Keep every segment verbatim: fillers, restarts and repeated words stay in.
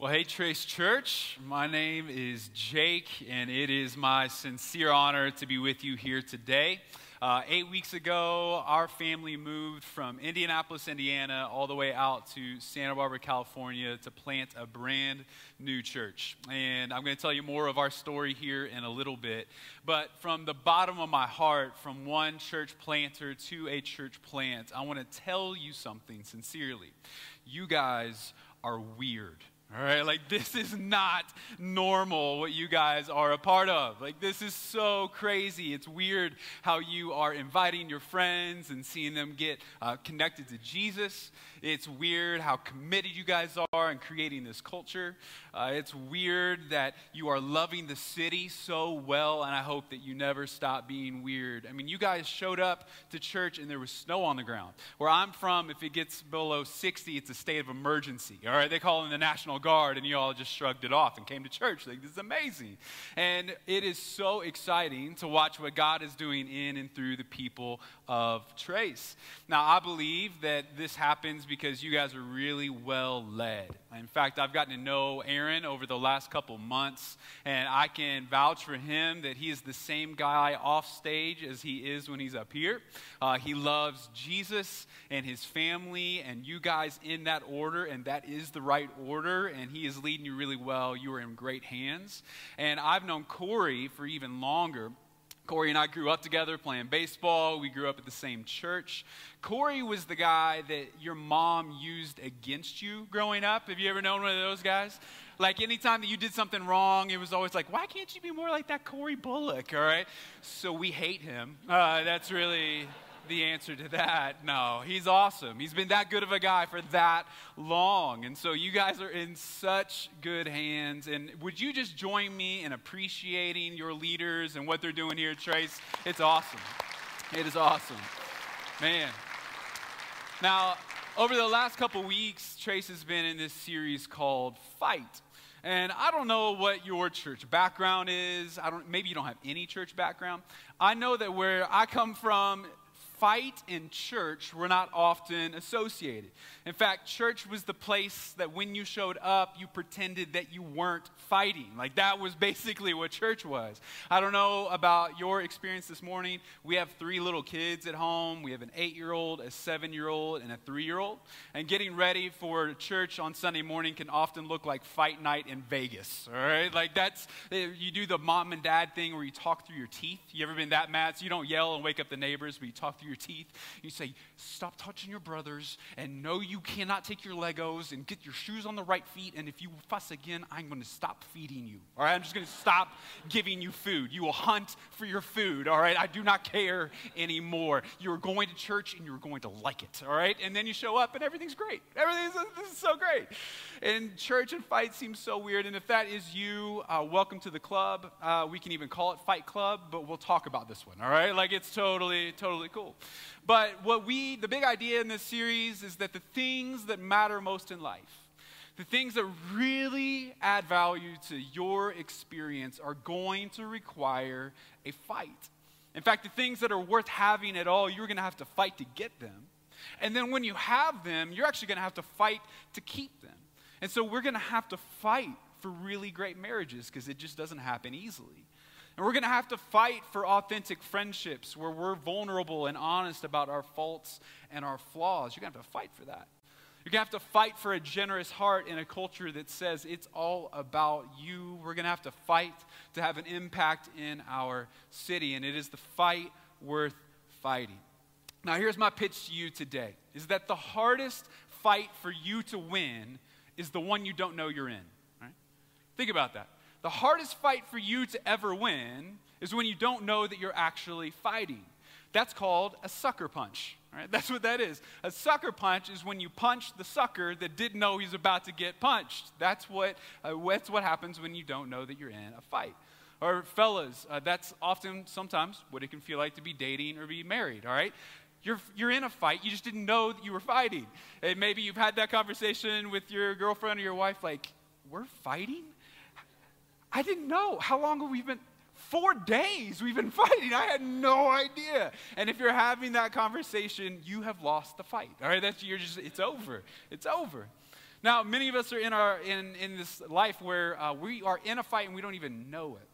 Well, hey, Trace Church, my name is Jake, and it is my sincere honor to be with you here today. Uh, eight weeks ago, our family moved from Indianapolis, Indiana, all the way out to Santa Barbara, California, to plant a brand new church. And I'm going to tell you more of our story here in a little bit. But from the bottom of my heart, from one church planter to a church plant, I want to tell you something sincerely. You guys are weird. All right, like this is not normal what you guys are a part of. Like this is so crazy. It's weird how you are inviting your friends and seeing them get uh, connected to Jesus. It's weird how committed you guys are in creating this culture. Uh, it's weird that you are loving the city so well, and I hope that you never stop being weird. I mean, you guys showed up to church and there was snow on the ground. Where I'm from, if it gets below sixty, it's a state of emergency. All right, they call in the National Guard, and you all just shrugged it off and came to church. Like, this is amazing. And it is so exciting to watch what God is doing in and through the people of Trace. Now, I believe that this happens because you guys are really well led. In fact, I've gotten to know Aaron over the last couple months, and I can vouch for him that he is the same guy off stage as he is when he's up here. Uh, he loves Jesus and his family, and you guys in that order, and that is the right order. And he is leading you really well. You are in great hands. And I've known Corey for even longer. Corey and I grew up together playing baseball. We grew up at the same church. Corey was the guy that your mom used against you growing up. Have you ever known one of those guys? Like, anytime that you did something wrong, it was always like, why can't you be more like that Corey Bullock, all right? So we hate him. Uh, that's really the answer to that. No, he's awesome. He's been that good of a guy for that long. And so you guys are in such good hands. And would you just join me in appreciating your leaders and what they're doing here, Trace? It's awesome. It is awesome. Man. Now, over the last couple weeks, Trace has been in this series called Fight. And I don't know what your church background is. I don't, maybe you don't have any church background. I know that where I come from, fight and church were not often associated. In fact, church was the place that when you showed up, you pretended that you weren't fighting. Like, that was basically what church was. I don't know about your experience this morning. We have three little kids at home. We have an eight-year-old, a seven-year-old, and a three-year-old. And getting ready for church on Sunday morning can often look like fight night in Vegas, all right? Like, that's, you do the mom and dad thing where you talk through your teeth. You ever been that mad? So you don't yell and wake up the neighbors, but you talk through your teeth. You say, stop touching your brothers, and no, you cannot take your Legos, and get your shoes on the right feet, and if you fuss again, I'm going to stop feeding you. All right, I'm just going to stop giving you food. You will hunt for your food. All right, I do not care anymore. You're going to church, and you're going to like it. All right, and then you show up, and everything's great. Everything's this is so great. And church and fight seems so weird, and if that is you, uh, welcome to the club. Uh, we can even call it Fight Club, but we'll talk about this one. All right, like it's totally, totally cool. But what we, the big idea in this series is that the things that matter most in life, the things that really add value to your experience are going to require a fight. In fact, the things that are worth having at all, you're going to have to fight to get them. And then when you have them, you're actually going to have to fight to keep them. And so we're going to have to fight for really great marriages because it just doesn't happen easily. And we're going to have to fight for authentic friendships where we're vulnerable and honest about our faults and our flaws. You're going to have to fight for that. You're going to have to fight for a generous heart in a culture that says it's all about you. We're going to have to fight to have an impact in our city, and it is the fight worth fighting. Now, here's my pitch to you today, is that the hardest fight for you to win is the one you don't know you're in. Right? Think about that. The hardest fight for you to ever win is when you don't know that you're actually fighting. That's called a sucker punch. Right? That's what that is. A sucker punch is when you punch the sucker that didn't know he's about to get punched. That's what, uh, that's what happens when you don't know that you're in a fight. Or fellas, uh, that's often, sometimes, what it can feel like to be dating or be married, all right? You're, you're in a fight. You just didn't know that you were fighting. And maybe you've had that conversation with your girlfriend or your wife, like, we're fighting? I didn't know. How long have we been? Four days we've been fighting. I had no idea. And if you're having that conversation, you have lost the fight. All right, that's, you're just, it's over. It's over. Now, many of us are in our in, in this life where uh, we are in a fight and we don't even know it.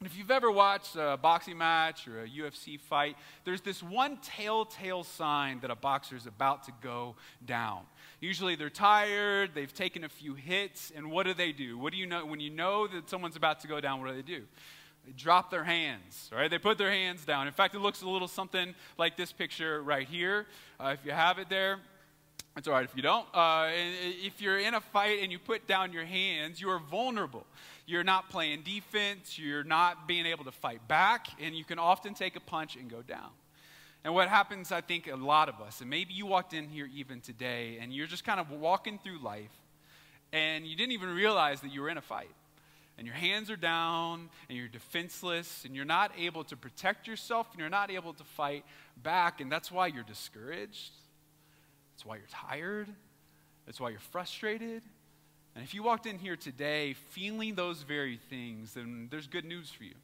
And if you've ever watched a boxing match or a U F C fight, there's this one telltale sign that a boxer is about to go down. Usually they're tired, they've taken a few hits, and what do they do? What do you know when you know that someone's about to go down, what do they do? They drop their hands, right? They put their hands down. In fact, it looks a little something like this picture right here. Uh, if you have it there, it's all right if you don't. Uh, if you're in a fight and you put down your hands, you are vulnerable. You're not playing defense. You're not being able to fight back. And you can often take a punch and go down. And what happens, I think, a lot of us, and maybe you walked in here even today, and you're just kind of walking through life, and you didn't even realize that you were in a fight. And your hands are down, and you're defenseless, and you're not able to protect yourself, and you're not able to fight back. And that's why you're discouraged. That's why you're tired. That's why you're frustrated. And if you walked in here today feeling those very things, then there's good news for you.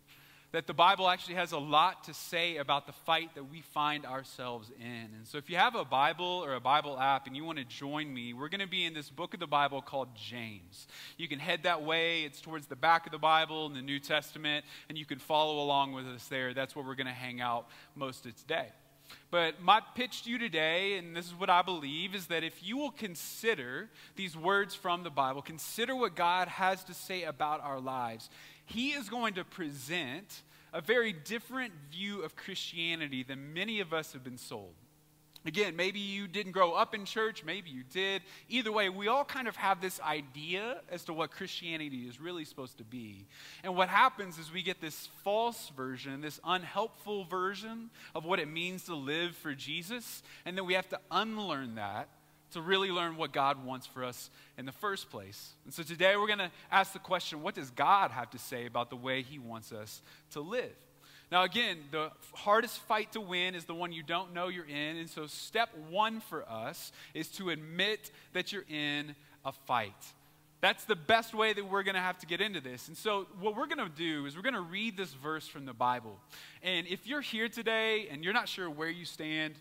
That the Bible actually has a lot to say about the fight that we find ourselves in. And so if you have a Bible or a Bible app and you want to join me, we're going to be in this book of the Bible called James. You can head that way. It's towards the back of the Bible in the New Testament, and you can follow along with us there. That's where we're going to hang out most of today. But my pitch to you today, and this is what I believe, is that if you will consider these words from the Bible, consider what God has to say about our lives, He is going to present a very different view of Christianity than many of us have been sold. Again, maybe you didn't grow up in church, maybe you did. Either way, we all kind of have this idea as to what Christianity is really supposed to be. And what happens is we get this false version, this unhelpful version of what it means to live for Jesus, and then we have to unlearn that to really learn what God wants for us in the first place. And so today we're going to ask the question, what does God have to say about the way He wants us to live? Now again, the hardest fight to win is the one you don't know you're in. And so step one for us is to admit that you're in a fight. That's the best way that we're going to have to get into this. And so what we're going to do is we're going to read this verse from the Bible. And if you're here today and you're not sure where you stand,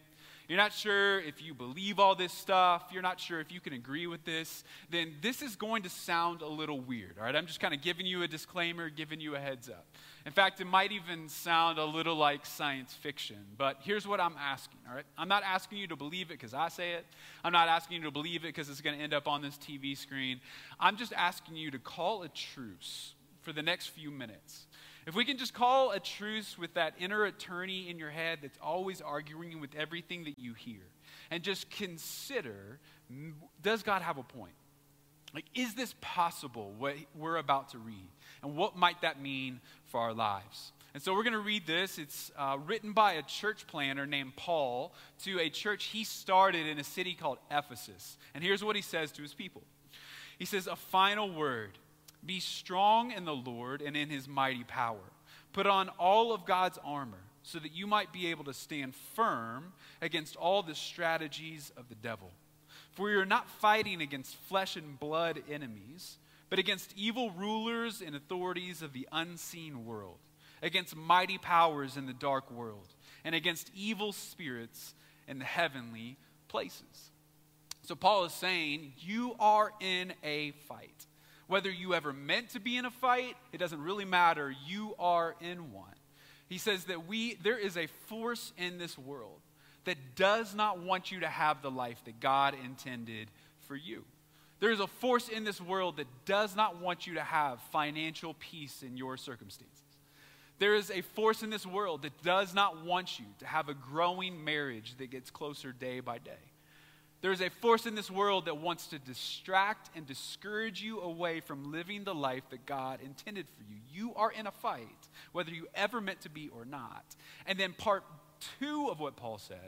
you're not sure if you believe all this stuff, you're not sure if you can agree with this, then this is going to sound a little weird, all right? I'm just kind of giving you a disclaimer, giving you a heads up. In fact, it might even sound a little like science fiction, but here's what I'm asking, all right? I'm not asking you to believe it because I say it. I'm not asking you to believe it because it's going to end up on this T V screen. I'm just asking you to call a truce for the next few minutes. If we can just call a truce with that inner attorney in your head that's always arguing with everything that you hear, and just consider, does God have a point? Like, is this possible, what we're about to read? And what might that mean for our lives? And so we're going to read this. It's uh, written by a church planner named Paul to a church he started in a city called Ephesus. And here's what he says to his people. He says, "A final word. Be strong in the Lord and in His mighty power. Put on all of God's armor so that you might be able to stand firm against all the strategies of the devil. For you are not fighting against flesh and blood enemies, but against evil rulers and authorities of the unseen world, against mighty powers in the dark world, and against evil spirits in the heavenly places." So Paul is saying, you are in a fight. Whether you ever meant to be in a fight, it doesn't really matter. You are in one. He says that we, there is a force in this world that does not want you to have the life that God intended for you. There is a force in this world that does not want you to have financial peace in your circumstances. There is a force in this world that does not want you to have a growing marriage that gets closer day by day. There is a force in this world that wants to distract and discourage you away from living the life that God intended for you. You are in a fight, whether you ever meant to be or not. And then part two of what Paul says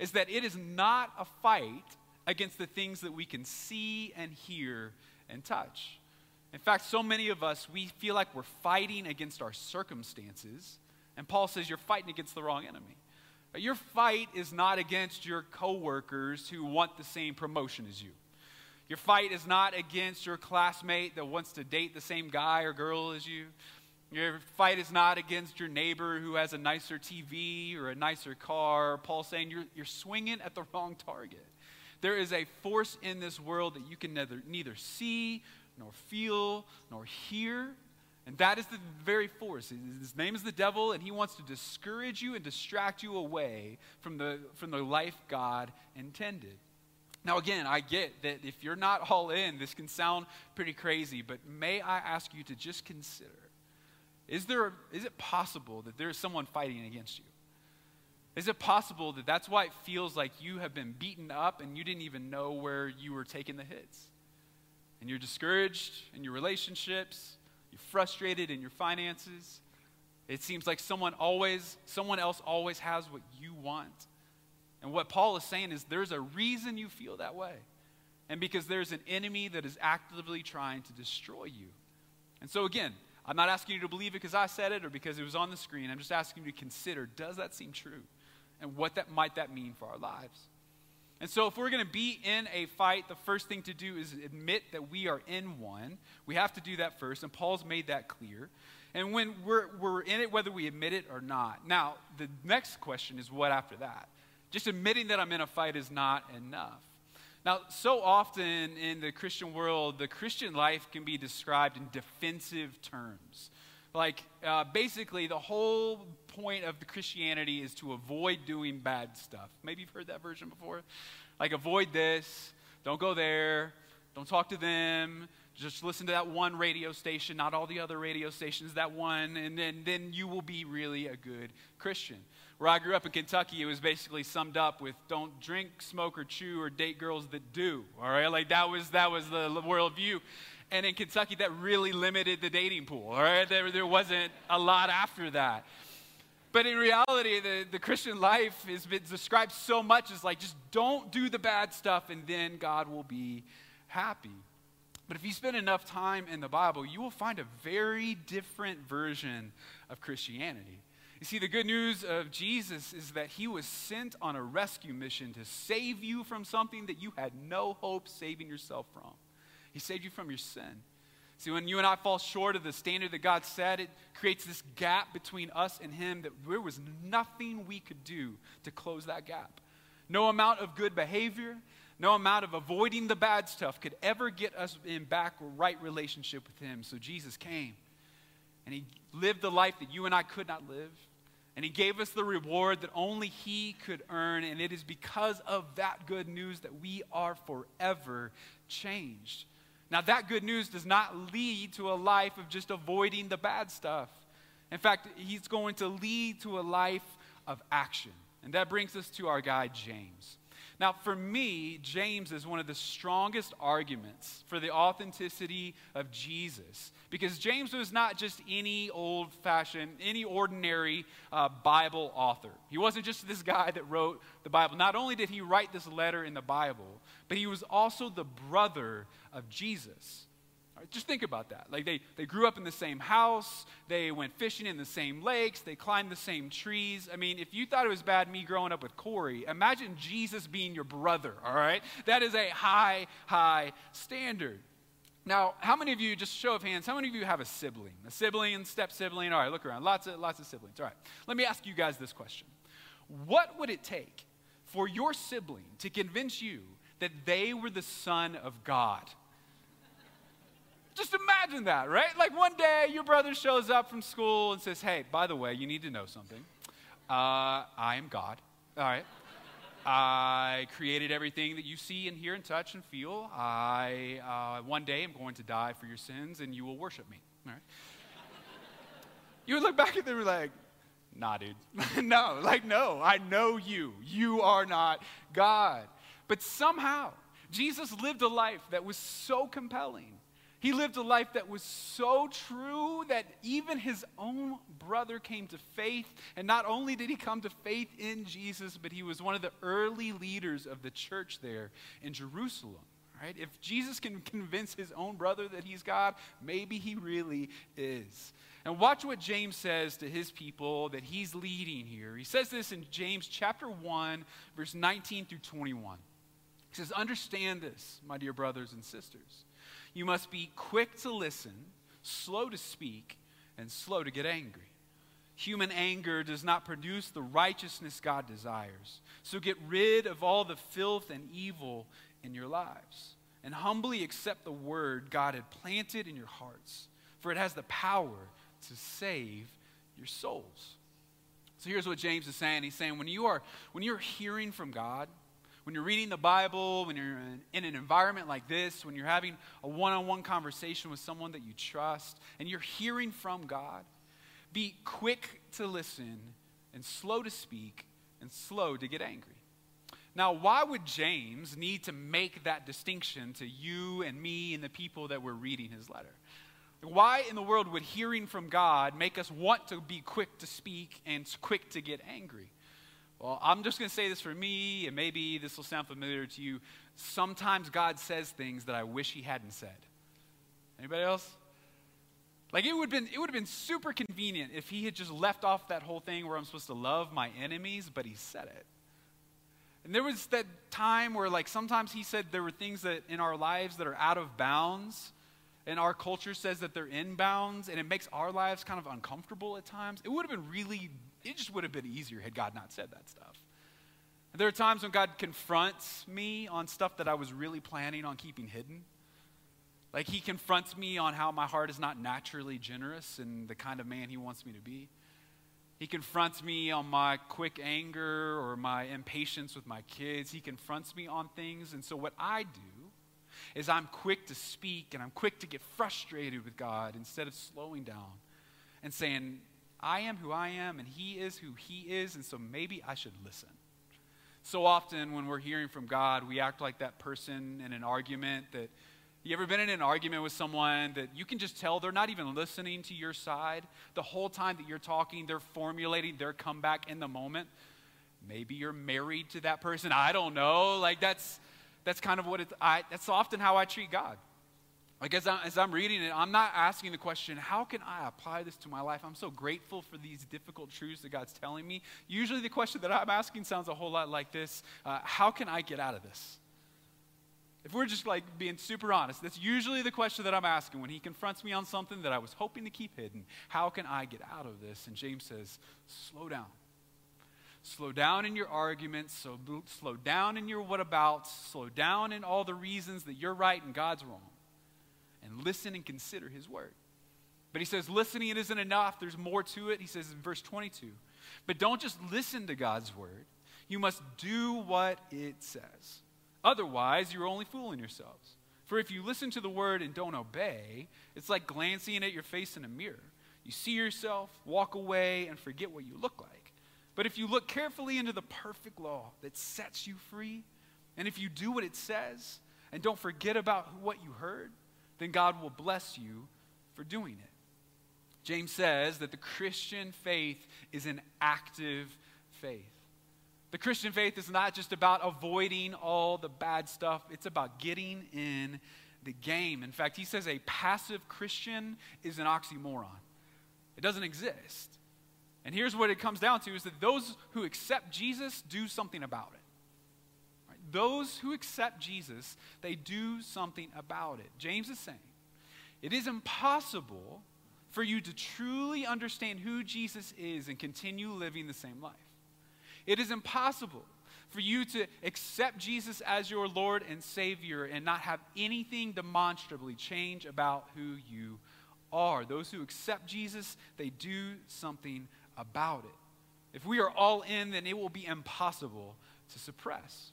is that it is not a fight against the things that we can see and hear and touch. In fact, so many of us, we feel like we're fighting against our circumstances. And Paul says you're fighting against the wrong enemy. Your fight is not against your coworkers who want the same promotion as you. Your fight is not against your classmate that wants to date the same guy or girl as you. Your fight is not against your neighbor who has a nicer T V or a nicer car. Paul's saying you're, you're swinging at the wrong target. There is a force in this world that you can neither, neither see, nor feel, nor hear. And that is the very force. His name is the devil, and he wants to discourage you and distract you away from the, from the life God intended. Now again, I get that if you're not all in, this can sound pretty crazy, but may I ask you to just consider, is there, is it possible that there is someone fighting against you? Is it possible that that's why it feels like you have been beaten up and you didn't even know where you were taking the hits? And you're discouraged in your relationships, you're frustrated in your finances. It seems like someone always, someone else always has what you want. And what Paul is saying is there's a reason you feel that way. And because there's an enemy that is actively trying to destroy you. And so again, I'm not asking you to believe it because I said it or because it was on the screen. I'm just asking you to consider, does that seem true? And what that might that mean for our lives? And so if we're going to be in a fight, the first thing to do is admit that we are in one. We have to do that first, and Paul's made that clear. And when we're, we're in it, whether we admit it or not. Now, the next question is what after that? Just admitting that I'm in a fight is not enough. Now, so often in the Christian world, the Christian life can be described in defensive terms. Like, uh, basically, the whole point of the Christianity is to avoid doing bad stuff. Maybe you've heard that version before. Like, avoid this, don't go there, don't talk to them, just listen to that one radio station, not all the other radio stations, that one, and then, then you will be really a good Christian. Where I grew up in Kentucky, it was basically summed up with don't drink, smoke, or chew, or date girls that do, all right? Like, that was, that was the worldview. And in Kentucky, that really limited the dating pool, all right? There, there wasn't a lot after that. But in reality, the, the Christian life has been described so much as like, just don't do the bad stuff, and then God will be happy. But if you spend enough time in the Bible, you will find a very different version of Christianity. You see, the good news of Jesus is that he was sent on a rescue mission to save you from something that you had no hope saving yourself from. He saved you from your sin. See, when you and I fall short of the standard that God set, it creates this gap between us and him that there was nothing we could do to close that gap. No amount of good behavior, no amount of avoiding the bad stuff could ever get us in back right relationship with him. So Jesus came, and he lived the life that you and I could not live, and he gave us the reward that only he could earn, and it is because of that good news that we are forever changed. Now, that good news does not lead to a life of just avoiding the bad stuff. In fact, he's going to lead to a life of action. And that brings us to our guy, James. Now, for me, James is one of the strongest arguments for the authenticity of Jesus. Because James was not just any old-fashioned, any ordinary uh, Bible author. He wasn't just this guy that wrote the Bible. Not only did he write this letter in the Bible, but he was also the brother of Jesus. Right, just think about that. Like they, they grew up in the same house. They went fishing in the same lakes. They climbed the same trees. I mean, if you thought it was bad me growing up with Corey, imagine Jesus being your brother, all right? That is a high, high standard. Now, how many of you, just show of hands, how many of you have a sibling? A sibling, step-sibling? All right, look around. Lots of, lots of siblings. All right, let me ask you guys this question. What would it take for your sibling to convince you that they were the Son of God? Just imagine that, right? Like one day your brother shows up from school and says, hey, by the way, you need to know something. Uh, I am God, all right? I created everything that you see and hear and touch and feel. I, uh, one day I'm going to die for your sins and you will worship me, all right? You would look back at them like, nah, dude. No, like, no, I know you. You are not God. But somehow, Jesus lived a life that was so compelling. He lived a life that was so true that even his own brother came to faith. And not only did he come to faith in Jesus, but he was one of the early leaders of the church there in Jerusalem. Right? If Jesus can convince his own brother that he's God, maybe he really is. And watch what James says to his people that he's leading here. He says this in James chapter one, verse nineteen through twenty-one. He says, understand this, my dear brothers and sisters. You must be quick to listen, slow to speak, and slow to get angry. Human anger does not produce the righteousness God desires. So get rid of all the filth and evil in your lives and humbly accept the word God had planted in your hearts, for it has the power to save your souls. So here's what James is saying. He's saying when you are, when you're hearing from God, when you're reading the Bible, when you're in, in an environment like this, when you're having a one-on-one conversation with someone that you trust, and you're hearing from God, be quick to listen and slow to speak and slow to get angry. Now, why would James need to make that distinction to you and me and the people that were reading his letter? Why in the world would hearing from God make us want to be quick to speak and quick to get angry? Well, I'm just going to say this for me, and maybe this will sound familiar to you. Sometimes God says things that I wish he hadn't said. Anybody else? Like it would have been, it would have been super convenient if he had just left off that whole thing where I'm supposed to love my enemies, but he said it. And there was that time where like sometimes he said there were things that in our lives that are out of bounds, and our culture says that they're in bounds, and it makes our lives kind of uncomfortable at times. It would have been really, it just would have been easier had God not said that stuff. And there are times when God confronts me on stuff that I was really planning on keeping hidden. Like he confronts me on how my heart is not naturally generous and the kind of man he wants me to be. He confronts me on my quick anger or my impatience with my kids. He confronts me on things. And so what I do is I'm quick to speak and I'm quick to get frustrated with God instead of slowing down and saying, I am who I am and he is who he is, and so maybe I should listen. So often when we're hearing from God, we act like that person in an argument that... You ever been in an argument with someone that you can just tell they're not even listening to your side? The whole time that you're talking, they're formulating their comeback in the moment. Maybe you're married to that person. I don't know. Like that's, that's kind of what it's, I, that's often how I treat God. Like as, I, as I'm reading it, I'm not asking the question, how can I apply this to my life? I'm so grateful for these difficult truths that God's telling me. Usually the question that I'm asking sounds a whole lot like this. Uh, how can I get out of this? If we're just like being super honest, that's usually the question that I'm asking when he confronts me on something that I was hoping to keep hidden. How can I get out of this? And James says, slow down. Slow down in your arguments. So slow down in your whatabouts. Slow down in all the reasons that you're right and God's wrong. And listen and consider his word. But he says, listening it isn't enough. There's more to it. He says in verse twenty-two, but don't just listen to God's word. You must do what it says. Otherwise, you're only fooling yourselves. For if you listen to the word and don't obey, it's like glancing at your face in a mirror. You see yourself, walk away, and forget what you look like. But if you look carefully into the perfect law that sets you free, and if you do what it says, and don't forget about what you heard, then God will bless you for doing it. James says that the Christian faith is an active faith. The Christian faith is not just about avoiding all the bad stuff. It's about getting in the game. In fact, he says a passive Christian is an oxymoron. It doesn't exist. And here's what it comes down to is that those who accept Jesus do something about it. Right? Those who accept Jesus, they do something about it. James is saying, it is impossible for you to truly understand who Jesus is and continue living the same life. It is impossible for you to accept Jesus as your Lord and Savior and not have anything demonstrably change about who you are. Those who accept Jesus, they do something about it. If we are all in, then it will be impossible to suppress.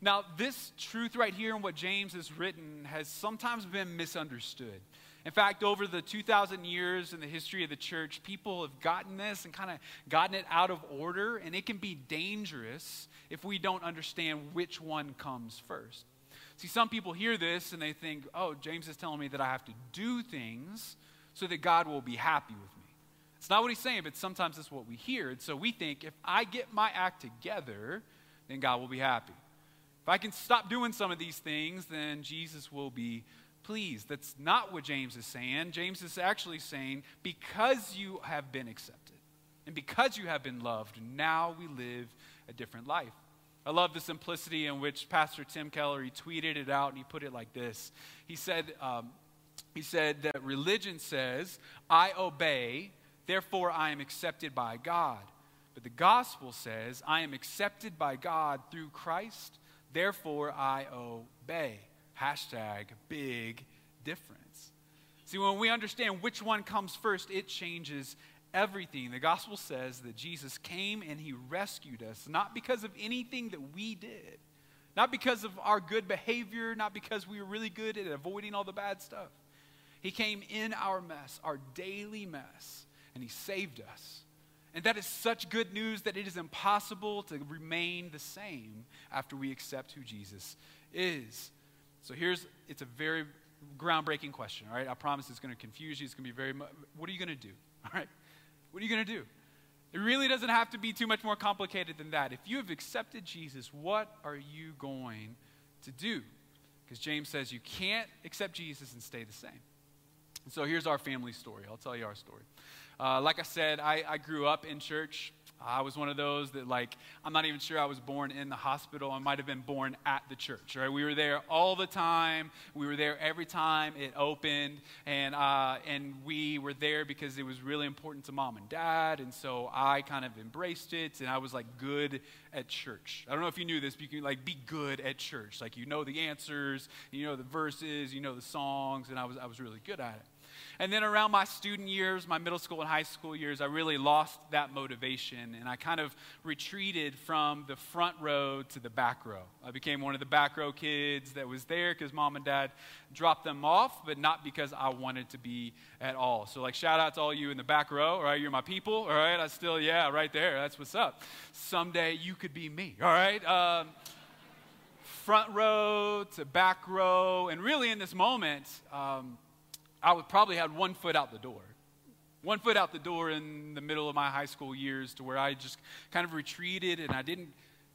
Now, this truth right here in what James has written has sometimes been misunderstood. In fact, over the two thousand years in the history of the church, people have gotten this and kind of gotten it out of order, and it can be dangerous if we don't understand which one comes first. See, some people hear this and they think, oh, James is telling me that I have to do things so that God will be happy with me. It's not what he's saying, but sometimes it's what we hear. And so we think, if I get my act together, then God will be happy. If I can stop doing some of these things, then Jesus will be please, that's not what James is saying. James is actually saying, because you have been accepted and because you have been loved, now we live a different life. I love the simplicity in which Pastor Tim Keller, he tweeted it out and he put it like this. He said, um, he said that religion says, I obey, therefore I am accepted by God. But the gospel says, I am accepted by God through Christ, therefore I obey. Hashtag big difference. See, when we understand which one comes first, it changes everything. The gospel says that Jesus came and he rescued us, not because of anything that we did, not because of our good behavior, not because we were really good at avoiding all the bad stuff. He came in our mess, our daily mess, and he saved us. And that is such good news that it is impossible to remain the same after we accept who Jesus is. So here's, it's a very groundbreaking question, all right? I promise it's going to confuse you. It's going to be very much, what are you going to do, all right? What are you going to do? It really doesn't have to be too much more complicated than that. If you have accepted Jesus, what are you going to do? Because James says you can't accept Jesus and stay the same. And so here's our family story. I'll tell you our story. Uh, like I said, I, I grew up in church. I was one of those that, like, I'm not even sure I was born in the hospital. I might have been born at the church, right? We were there all the time. We were there every time it opened, and, uh, and we were there because it was really important to mom and dad, and so I kind of embraced it, and I was, like, good at church. I don't know if you knew this, but you can, like, be good at church. Like, you know the answers, you know the verses, you know the songs, and I was, I was really good at it. And then around my student years, my middle school and high school years, I really lost that motivation, and I kind of retreated from the front row to the back row. I became one of the back row kids that was there because mom and dad dropped them off, but not because I wanted to be at all. So, like, shout out to all you in the back row, all right? You're my people, all right? I still, yeah, right there. That's what's up. Someday you could be me, all right? Um, front row to back row, and really in this moment, um, I would probably had one foot out the door. One foot out the door in the middle of my high school years to where I just kind of retreated, and I didn't,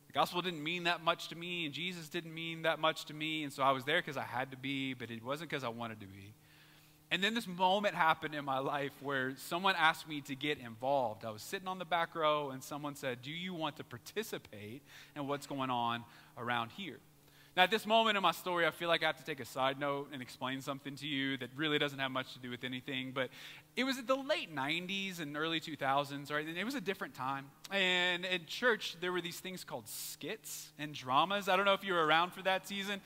the gospel didn't mean that much to me, and Jesus didn't mean that much to me, and so I was there because I had to be, but it wasn't because I wanted to be. And then this moment happened in my life where someone asked me to get involved. I was sitting on the back row, and someone said, do you want to participate in what's going on around here? Now, at this moment in my story, I feel like I have to take a side note and explain something to you that really doesn't have much to do with anything, but it was the late nineties and early two thousands, right? And it was a different time. And in church, there were these things called skits and dramas. I don't know if you were around for that season.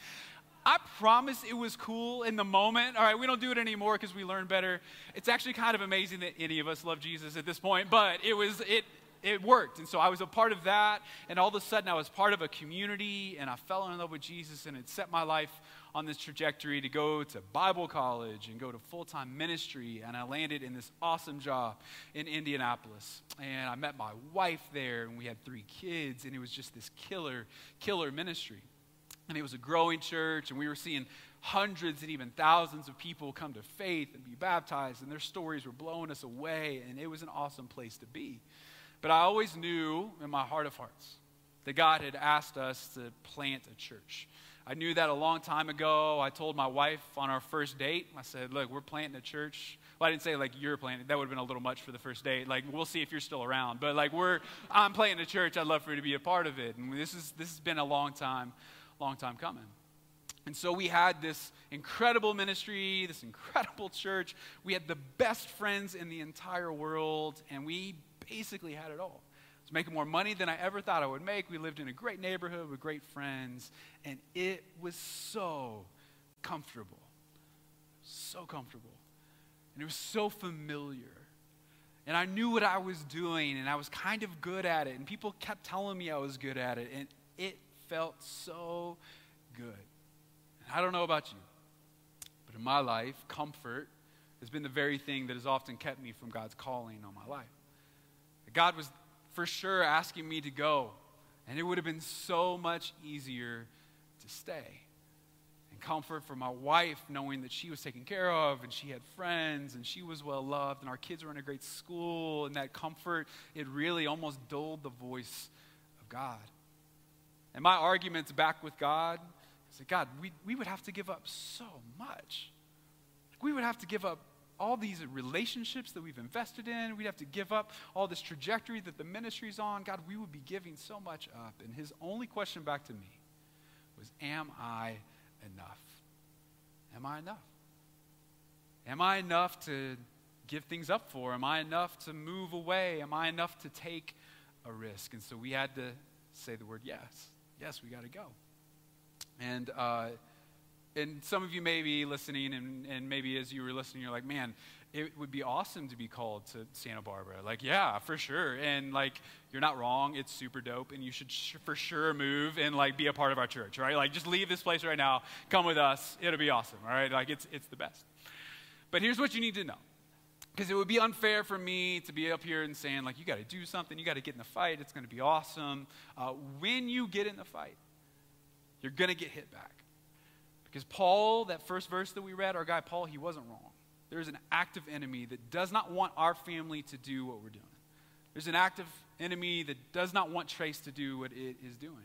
I promise it was cool in the moment. All right, we don't do it anymore because we learn better. It's actually kind of amazing that any of us love Jesus at this point, but it was, it It worked, and so I was a part of that, and all of a sudden I was part of a community, and I fell in love with Jesus, and it set my life on this trajectory to go to Bible college and go to full-time ministry, and I landed in this awesome job in Indianapolis, and I met my wife there, and we had three kids, and it was just this killer, killer ministry, and it was a growing church, and we were seeing hundreds and even thousands of people come to faith and be baptized, and their stories were blowing us away, and it was an awesome place to be. But I always knew in my heart of hearts that God had asked us to plant a church. I knew that a long time ago. I told my wife on our first date, I said, look, we're planting a church. Well, I didn't say, like, you're planting. That would have been a little much for the first date. Like, we'll see if you're still around. But, like, we're, I'm planting a church. I'd love for you to be a part of it. And this is, this has been a long time, long time coming. And so we had this incredible ministry, this incredible church. We had the best friends in the entire world, and we basically had it all. I was making more money than I ever thought I would make. We lived in a great neighborhood with great friends, and it was so comfortable, so comfortable, and it was so familiar, and I knew what I was doing, and I was kind of good at it, and people kept telling me I was good at it, and it felt so good. And I don't know about you, but in my life, comfort has been the very thing that has often kept me from God's calling on my life. God was for sure asking me to go, and it would have been so much easier to stay. And comfort for my wife, knowing that she was taken care of, and she had friends, and she was well loved, and our kids were in a great school, and that comfort, it really almost dulled the voice of God. And my arguments back with God, I said, God, we, we would have to give up so much. We would have to give up all these relationships that we've invested in. We'd have to give up all this trajectory that the ministry's on. God, we would be giving so much up. And his only question back to me was, am I enough? Am I enough? Am I enough to give things up for? Am I enough to move away? Am I enough to take a risk? And so we had to say the word yes. Yes, we got to go. And uh, and some of you may be listening, and, and maybe as you were listening, you're like, man, it would be awesome to be called to Santa Barbara. Like, yeah, for sure. And like, you're not wrong. It's super dope. And you should sh- for sure move and like be a part of our church, right? Like, just leave this place right now. Come with us. It'll be awesome, all right? Like, it's it's the best. But here's what you need to know. Because it would be unfair for me to be up here and saying, like, you got to do something. You got to get in the fight. It's going to be awesome. Uh, when you get in the fight, you're going to get hit back. Because Paul, that first verse that we read, our guy Paul, he wasn't wrong. There's an active enemy that does not want our family to do what we're doing. There's an active enemy that does not want Trace to do what it is doing.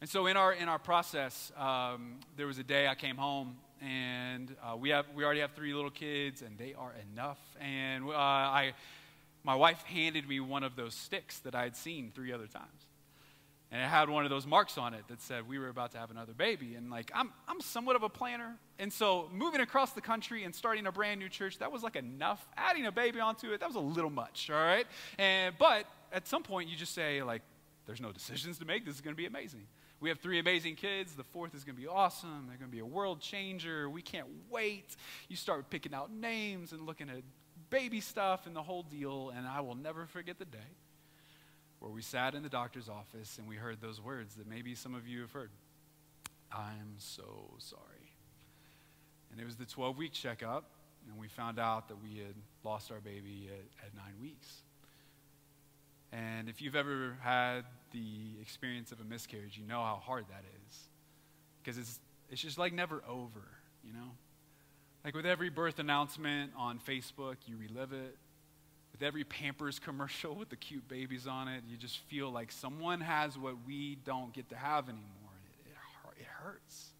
And so in our in our process, um, there was a day I came home, and uh, we have we already have three little kids, and they are enough. And uh, I, my wife handed me one of those sticks that I had seen three other times. And it had one of those marks on it that said we were about to have another baby. And like, I'm I'm somewhat of a planner. And so moving across the country and starting a brand new church, that was like enough. Adding a baby onto it, that was a little much, all right? And but at some point you just say, like, there's no decisions to make. This is going to be amazing. We have three amazing kids. The fourth is going to be awesome. They're going to be a world changer. We can't wait. You start picking out names and looking at baby stuff and the whole deal. And I will never forget the day where we sat in the doctor's office and we heard those words that maybe some of you have heard. I'm so sorry. And it was the twelve-week checkup, and we found out that we had lost our baby at, at nine weeks. And if you've ever had the experience of a miscarriage, you know how hard that is. Because it's, it's just like never over, you know? Like with every birth announcement on Facebook, you relive it. With every Pampers commercial with the cute babies on it, you just feel like someone has what we don't get to have anymore. It, it, it hurts.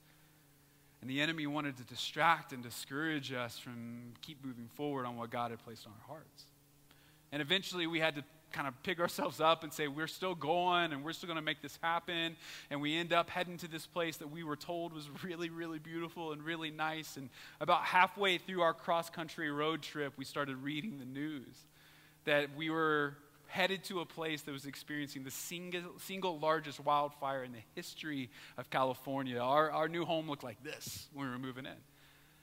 And the enemy wanted to distract and discourage us from keep moving forward on what God had placed on our hearts. And eventually we had to kind of pick ourselves up and say, we're still going and we're still going to make this happen. And we end up heading to this place that we were told was really, really beautiful and really nice. And about halfway through our cross-country road trip, we started reading the news that we were headed to a place that was experiencing the single, single largest wildfire in the history of California. Our, our new home looked like this when we were moving in.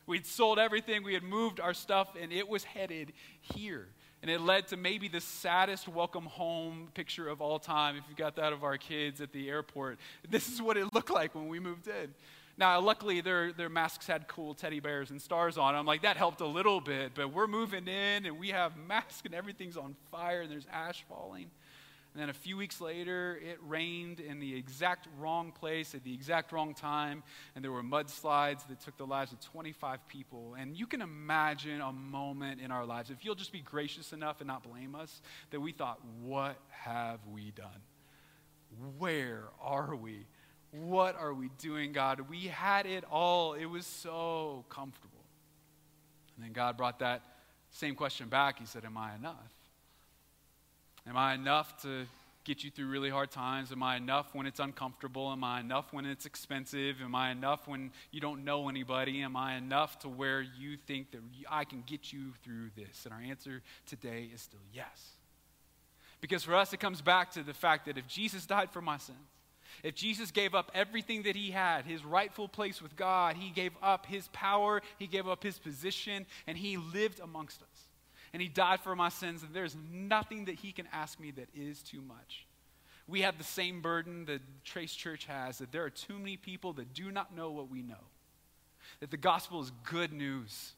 We'd sold everything, we had moved our stuff, and it was headed here. And it led to maybe the saddest welcome home picture of all time, if you've got that of our kids at the airport. This is what it looked like when we moved in. Now, luckily, their, their masks had cool teddy bears and stars on them. Like, that helped a little bit, but we're moving in, and we have masks, and everything's on fire, and there's ash falling. And then a few weeks later, it rained in the exact wrong place at the exact wrong time, and there were mudslides that took the lives of twenty-five people. And you can imagine a moment in our lives, if you'll just be gracious enough and not blame us, that we thought, what have we done? Where are we? What are we doing, God? We had it all. It was so comfortable. And then God brought that same question back. He said, am I enough? Am I enough to get you through really hard times? Am I enough when it's uncomfortable? Am I enough when it's expensive? Am I enough when you don't know anybody? Am I enough to where you think that I can get you through this? And our answer today is still yes. Because for us, it comes back to the fact that if Jesus died for my sins, if Jesus gave up everything that he had, his rightful place with God, he gave up his power, he gave up his position, and he lived amongst us. And he died for my sins, and there's nothing that he can ask me that is too much. We have the same burden that Trace Church has, that there are too many people that do not know what we know, that the gospel is good news,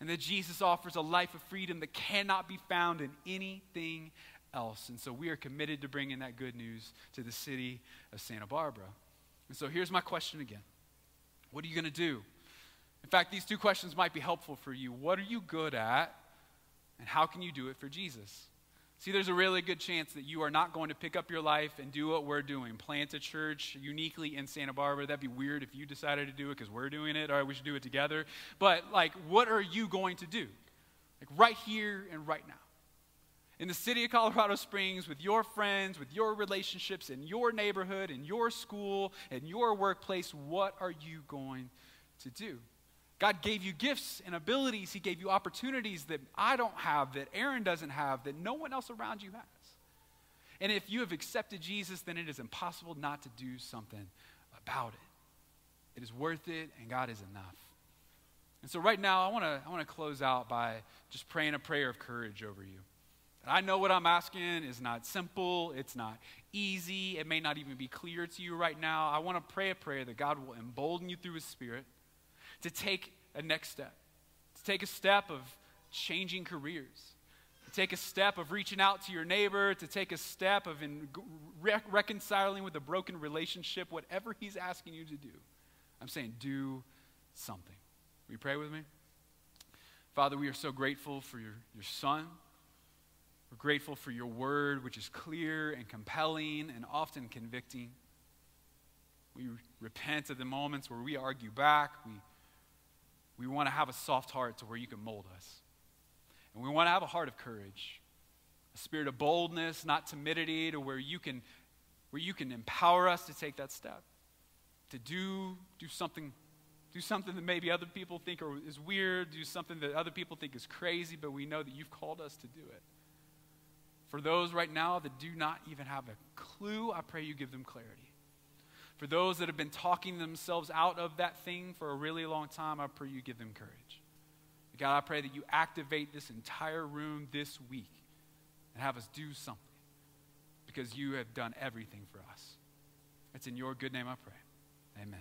and that Jesus offers a life of freedom that cannot be found in anything else. else. And so we are committed to bringing that good news to the city of Santa Barbara. And so here's my question again. What are you going to do? In fact, these two questions might be helpful for you. What are you good at, and how can you do it for Jesus? See, there's a really good chance that you are not going to pick up your life and do what we're doing. Plant a church uniquely in Santa Barbara. That'd be weird if you decided to do it because we're doing it. All right, we should do it together. But, like, what are you going to do? Like, right here and right now. In the city of Colorado Springs, with your friends, with your relationships, in your neighborhood, in your school, in your workplace, what are you going to do? God gave you gifts and abilities. He gave you opportunities that I don't have, that Aaron doesn't have, that no one else around you has. And if you have accepted Jesus, then it is impossible not to do something about it. It is worth it, and God is enough. And so right now, I want to I want to close out by just praying a prayer of courage over you. And I know what I'm asking is not simple. It's not easy. It may not even be clear to you right now. I want to pray a prayer that God will embolden you through His Spirit to take a next step, to take a step of changing careers, to take a step of reaching out to your neighbor, to take a step of in rec reconciling with a broken relationship, whatever He's asking you to do. I'm saying do something. Will you pray with me? Father, we are so grateful for your, your Son. We're grateful for your word, which is clear and compelling and often convicting. We repent of the moments where we argue back. We We want to have a soft heart to where you can mold us. And we want to have a heart of courage, a spirit of boldness, not timidity, to where you can, where you can empower us to take that step, to do, do, something, do something that maybe other people think are, is weird, do something that other people think is crazy, but we know that you've called us to do it. For those right now that do not even have a clue, I pray you give them clarity. For those that have been talking themselves out of that thing for a really long time, I pray you give them courage. God, I pray that you activate this entire room this week and have us do something, because you have done everything for us. It's in your good name I pray. Amen.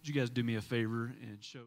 Would you guys do me a favor and show